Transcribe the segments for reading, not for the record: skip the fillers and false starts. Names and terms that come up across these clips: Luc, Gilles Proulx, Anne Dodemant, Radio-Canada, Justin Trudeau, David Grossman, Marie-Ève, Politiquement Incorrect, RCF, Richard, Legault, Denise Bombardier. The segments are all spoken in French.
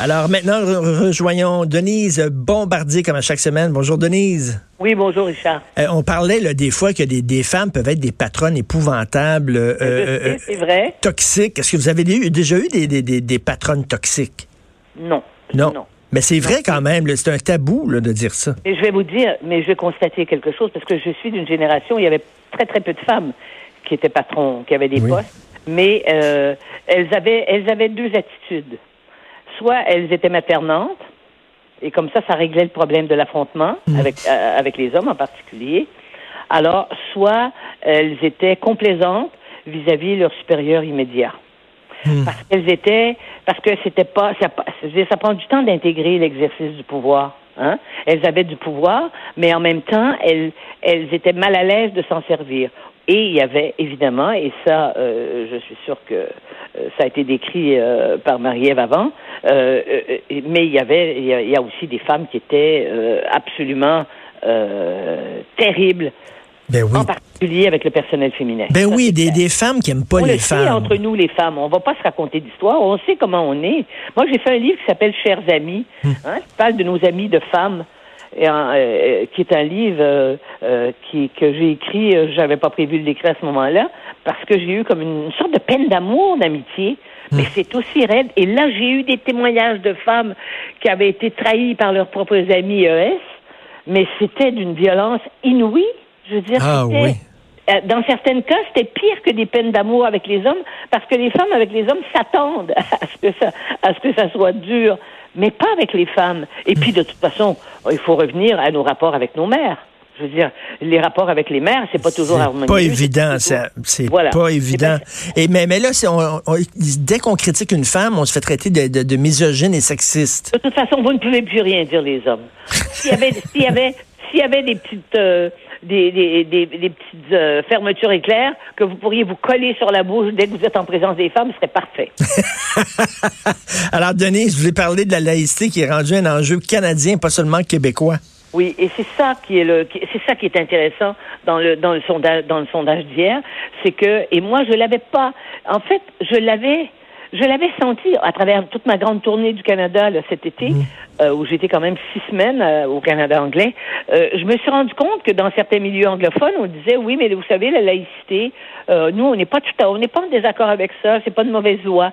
Alors maintenant, rejoignons Denise Bombardier, comme à chaque semaine. Bonjour Denise. Oui, bonjour Richard. On parlait là, des fois que des femmes peuvent être des patronnes épouvantables. C'est vrai. Toxiques. Est-ce que vous avez déjà eu des patronnes toxiques? Non. Non. Non. Mais c'est vrai quand même, là, c'est un tabou là, de dire ça. Et je vais vous dire, mais je vais constater quelque chose, parce que je suis d'une génération où il y avait très très peu de femmes qui étaient patrons, qui avaient des postes, mais elles avaient deux attitudes. Soit elles étaient maternantes, et comme ça réglait le problème de l'affrontement, avec les hommes en particulier. Alors, soit elles étaient complaisantes vis-à-vis leur supérieur immédiat. Parce que c'était pas, ça prend du temps d'intégrer l'exercice du pouvoir. Hein? Elles avaient du pouvoir, mais en même temps, elles étaient mal à l'aise de s'en servir. Et il y avait, évidemment, et ça, je suis sûre que ça a été décrit par Marie-Ève avant, mais il y a aussi des femmes qui étaient absolument terribles. Ben oui. En particulier avec le personnel féminin. Ben ça, oui, des femmes qui n'aiment pas les femmes. On le sait entre nous, les femmes. On va pas se raconter d'histoire. On sait comment on est. Moi, j'ai fait un livre qui s'appelle « Chers amis », hein, qui parle de nos amis de femmes, qui est un livre que j'ai écrit. J'avais pas prévu de l'écrire à ce moment-là, parce que j'ai eu comme une sorte de peine d'amour, d'amitié. Mais c'est aussi raide. Et là, j'ai eu des témoignages de femmes qui avaient été trahies par leurs propres amis ES. Mais c'était d'une violence inouïe. Je veux dire, dans certains cas, c'était pire que des peines d'amour avec les hommes, parce que les femmes avec les hommes s'attendent à ce que ça soit dur, mais pas avec les femmes. Et puis, de toute façon, il faut revenir à nos rapports avec nos mères. Je veux dire, les rapports avec les mères, c'est pas toujours harmonieux. Pas évident, ça. C'est pas évident. Et mais là, dès qu'on critique une femme, on se fait traiter de misogyne et sexiste. De toute façon, vous ne pouvez plus rien dire, les hommes. S'il y avait des petites... Des petites fermetures éclairs que vous pourriez vous coller sur la bouche dès que vous êtes en présence des femmes, ce serait parfait. Alors, Denise, je voulais parler de la laïcité qui est rendue un enjeu canadien, pas seulement québécois. Oui, et c'est ça qui est intéressant dans le sondage d'hier, c'est que, et moi je l'avais pas, en fait, je l'avais senti à travers toute ma grande tournée du Canada là, cet été, où j'étais quand même 6 semaines au Canada anglais. Je me suis rendu compte que dans certains milieux anglophones, on disait oui, mais vous savez, la laïcité, nous on n'est pas en désaccord avec ça, c'est pas de mauvaise loi.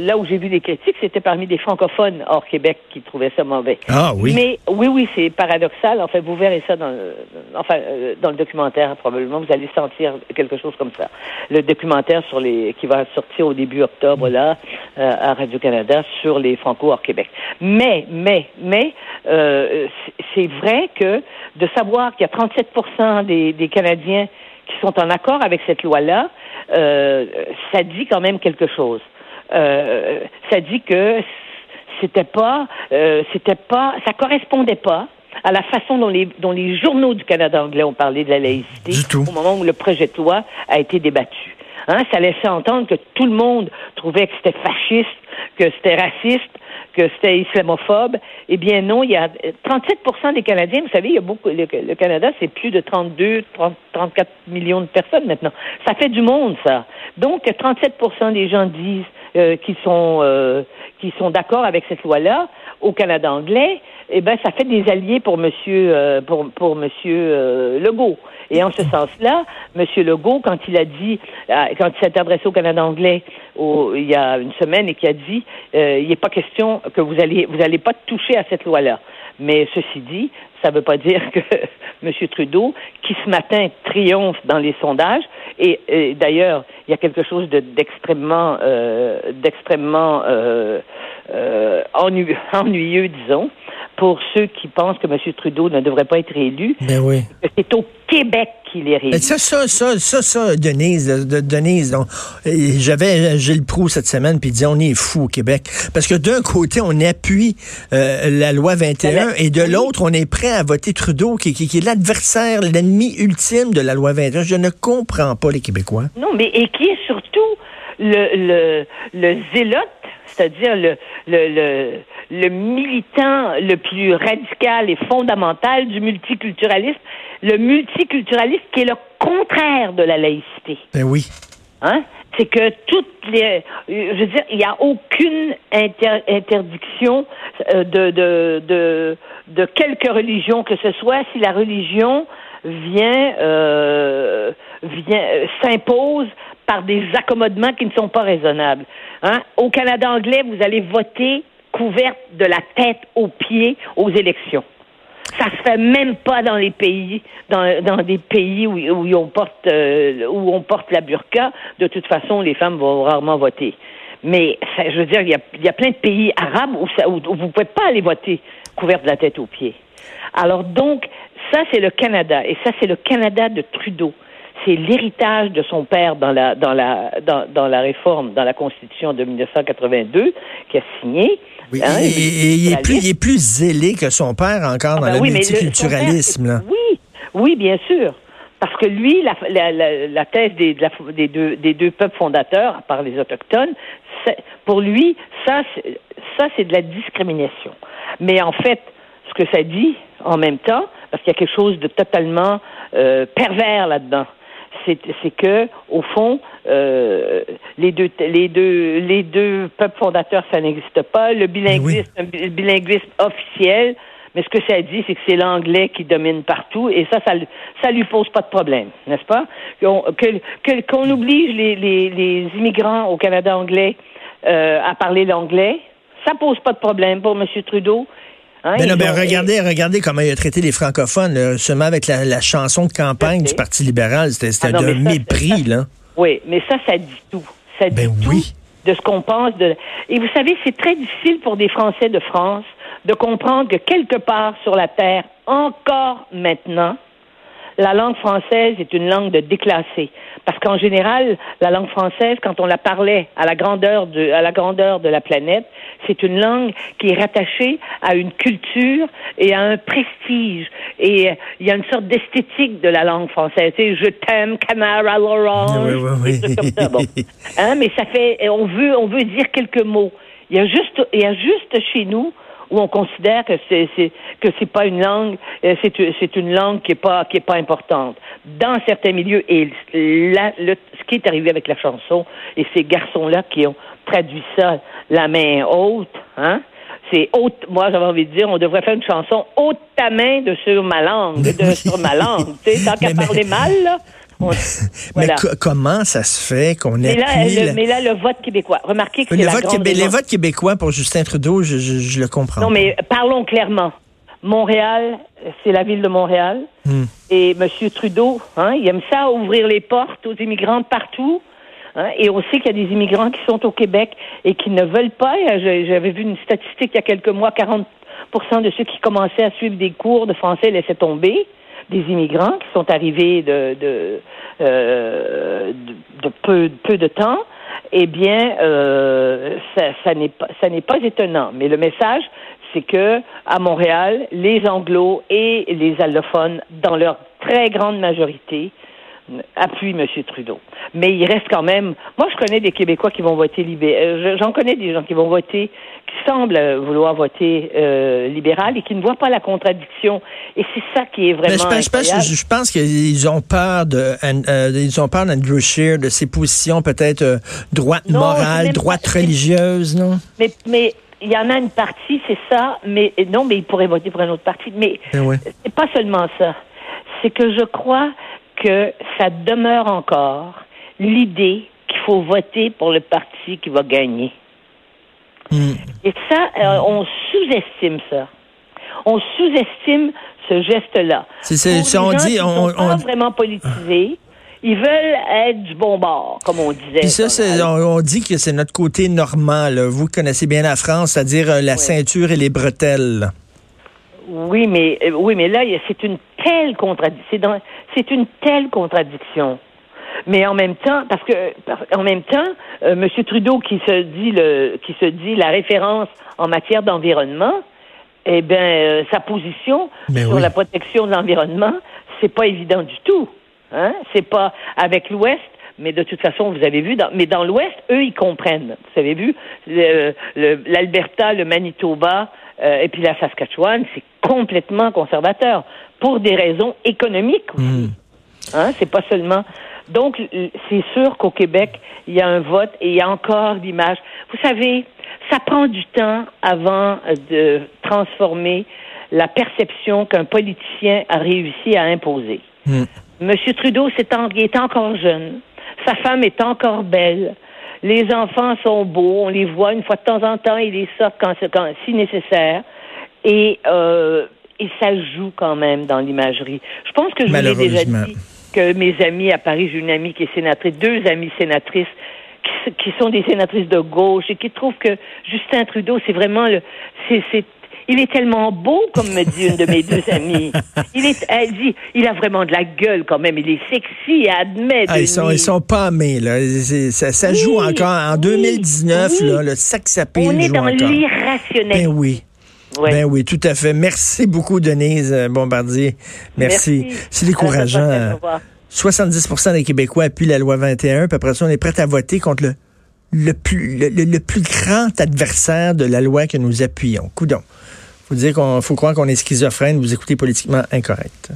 Là où j'ai vu des critiques, c'était parmi des francophones hors Québec qui trouvaient ça mauvais. Ah oui. Mais oui, c'est paradoxal. Enfin, vous verrez ça dans le documentaire probablement, vous allez sentir quelque chose comme ça. Le documentaire qui va sortir au début octobre. Voilà, à Radio-Canada, sur les Franco hors Québec. Mais, c'est vrai que de savoir qu'il y a 37% des Canadiens qui sont en accord avec cette loi-là, ça dit quand même quelque chose. Ça dit que ça correspondait pas à la façon dont les journaux du Canada anglais ont parlé de la laïcité au moment où le projet de loi a été débattu. Hein, ça laissait entendre que tout le monde trouvait que c'était fasciste, que c'était raciste, que c'était islamophobe. Eh bien non, il y a 37% des Canadiens, vous savez, il y a beaucoup. Le Canada, c'est plus de 34 millions de personnes maintenant. Ça fait du monde, ça. Donc, 37% des gens disent qu'ils sont d'accord avec cette loi-là au Canada anglais. Eh bien, ça fait des alliés pour Monsieur Legault. Et en ce sens-là, Monsieur Legault, quand il a dit, quand il s'est adressé au Canada anglais il y a une semaine et qu'il a dit, il n'est pas question que vous allez pas toucher à cette loi-là. Mais ceci dit, ça ne veut pas dire que Monsieur Trudeau, qui ce matin triomphe dans les sondages, et d'ailleurs, il y a quelque chose d'extrêmement ennuyeux, disons, pour ceux qui pensent que M. Trudeau ne devrait pas être élu. Ben oui. C'est au Québec qu'il est réélu. Ça, Denise, j'avais Gilles Proulx cette semaine, puis il disait, on est fou au Québec. Parce que d'un côté, on appuie la loi 21, et de l'autre, on est prêt à voter Trudeau, qui est l'adversaire, l'ennemi ultime de la loi 21. Je ne comprends pas les Québécois. Non, mais et qui est surtout le zélote, c'est-à-dire le militant le plus radical et fondamental du multiculturalisme, le multiculturalisme qui est le contraire de la laïcité. Ben oui. Hein? c'est que toutes les... Je veux dire, il n'y a aucune interdiction de quelque religion que ce soit, si la religion vient s'impose par des accommodements qui ne sont pas raisonnables. Hein? Au Canada anglais, vous allez voter couverte de la tête aux pieds aux élections. Ça se fait même pas dans les pays, dans des pays où on porte la burqa. De toute façon, les femmes vont rarement voter. Mais ça, je veux dire, il y a plein de pays arabes où vous pouvez pas aller voter couverte de la tête aux pieds. Alors donc, ça c'est le Canada, et ça c'est le Canada de Trudeau. C'est l'héritage de son père dans la réforme, dans la Constitution de 1982 qui a signé. Oui, hein, et il est plus zélé que son père encore dans le multiculturalisme. Là. Oui, bien sûr. Parce que lui, la thèse des deux peuples fondateurs, à part les Autochtones, pour lui, ça c'est de la discrimination. Mais en fait, ce que ça dit en même temps, parce qu'il y a quelque chose de totalement pervers là-dedans, c'est que, au fond, les deux peuples fondateurs, ça n'existe pas. Le bilinguisme, oui. Le bilinguisme officiel, mais ce que ça dit, c'est que c'est l'anglais qui domine partout, et ça lui pose pas de problème, n'est-ce pas? Qu'on oblige les immigrants au Canada anglais à parler l'anglais, ça pose pas de problème pour M. Trudeau. Hein, regardez comment il a traité les francophones, là, seulement avec la chanson de campagne du Parti libéral. C'était d'un mépris, là. Oui, mais ça dit tout. Ça dit tout de ce qu'on pense. Et vous savez, c'est très difficile pour des Français de France de comprendre que quelque part sur la Terre, encore maintenant, la langue française est une langue de déclassés. Parce qu'en général, la langue française, quand on la parlait à la grandeur de la planète, c'est une langue qui est rattachée à une culture et à un prestige. Et il y a une sorte d'esthétique de la langue française. Tu sais, je t'aime, canard à l'orange. Oui. Comme ça. Bon. Hein, mais ça fait, on veut dire quelques mots. Il y a juste chez nous où on considère que c'est pas une langue, c'est une langue qui est pas importante dans certains milieux. Et ce qui est arrivé avec la chanson et ces garçons-là qui ont traduit ça la main haute, hein, c'est haute. Moi, j'avais envie de dire, on devrait faire une chanson haute ta main sur ma langue, tu sais, tant qu'à parler mal. Là, voilà. Mais comment ça se fait qu'on ait Mais là, le vote québécois. Remarquez que le vote québécois pour Justin Trudeau, je le comprends. Non, mais parlons clairement. Montréal, c'est la ville de Montréal. Et M. Trudeau, hein, il aime ça, ouvrir les portes aux immigrants partout. Hein, et on sait qu'il y a des immigrants qui sont au Québec et qui ne veulent pas. J'avais vu une statistique il y a quelques mois, 40% de ceux qui commençaient à suivre des cours de français laissaient tomber. Des immigrants qui sont arrivés de peu de temps, eh bien, ça n'est pas étonnant. Mais le message, c'est que à Montréal, les Anglos et les allophones, dans leur très grande majorité, appuie M. Trudeau. Mais il reste quand même... Moi, je connais des Québécois qui vont voter libéral. J'en connais des gens qui vont voter, qui semblent vouloir voter libéral et qui ne voient pas la contradiction. Et c'est ça qui est vraiment incroyable. Je pense qu'ils ont peur d'Andrew Scheer, de ses positions peut-être droite morale, droite religieuse, non? Mais il y en a une partie, c'est ça. Mais ils pourraient voter pour une autre partie. Mais c'est pas seulement ça. C'est que je crois que ça demeure encore l'idée qu'il faut voter pour le parti qui va gagner. Et ça, on sous-estime ça. On sous-estime ce geste-là. Ils ne sont pas vraiment politisés. Ils veulent être du bon bord, comme on disait. Puis ça, on dit que c'est notre côté normand. Là. Vous connaissez bien la France, c'est-à-dire la ceinture et les bretelles. Oui, mais là, c'est une telle contradiction. C'est une telle contradiction. Mais en même temps, M. Trudeau qui se dit la référence en matière d'environnement, eh bien, sa position sur la protection de l'environnement, c'est pas évident du tout. Hein? C'est pas avec l'Ouest. Mais de toute façon, vous avez vu, dans l'Ouest, eux, ils comprennent. Vous avez vu, l'Alberta, le Manitoba, et puis la Saskatchewan, c'est complètement conservateur, pour des raisons économiques aussi. Hein, c'est pas seulement... Donc, c'est sûr qu'au Québec, il y a un vote et il y a encore l'image. Vous savez, ça prend du temps avant de transformer la perception qu'un politicien a réussi à imposer. Monsieur Trudeau, il est encore jeune. Sa femme est encore belle. Les enfants sont beaux. On les voit une fois de temps en temps. Ils les sortent quand si nécessaire. Et ça joue quand même dans l'imagerie. Je pense que je vous l'ai déjà dit que mes amis à Paris, j'ai une amie qui est sénatrice, deux amies sénatrices qui sont des sénatrices de gauche et qui trouvent que Justin Trudeau, c'est vraiment il est tellement beau, comme me dit une de mes deux amies. Elle dit, il a vraiment de la gueule quand même. Il est sexy, elle admet. Ah, ils sont pas amés, là. Ça joue encore. En 2019, là, le sex appeal joue encore. On est dans l'irrationnel. Ben oui. Ouais. Ben oui, tout à fait. Merci beaucoup, Denise Bombardier. Merci. C'est décourageant. 70% des Québécois appuient la loi 21, puis après ça, on est prêt à voter contre le plus grand adversaire de la loi que nous appuyons. Coudon. Faut croire qu'on est schizophrène. Vous écoutez Politiquement Incorrect.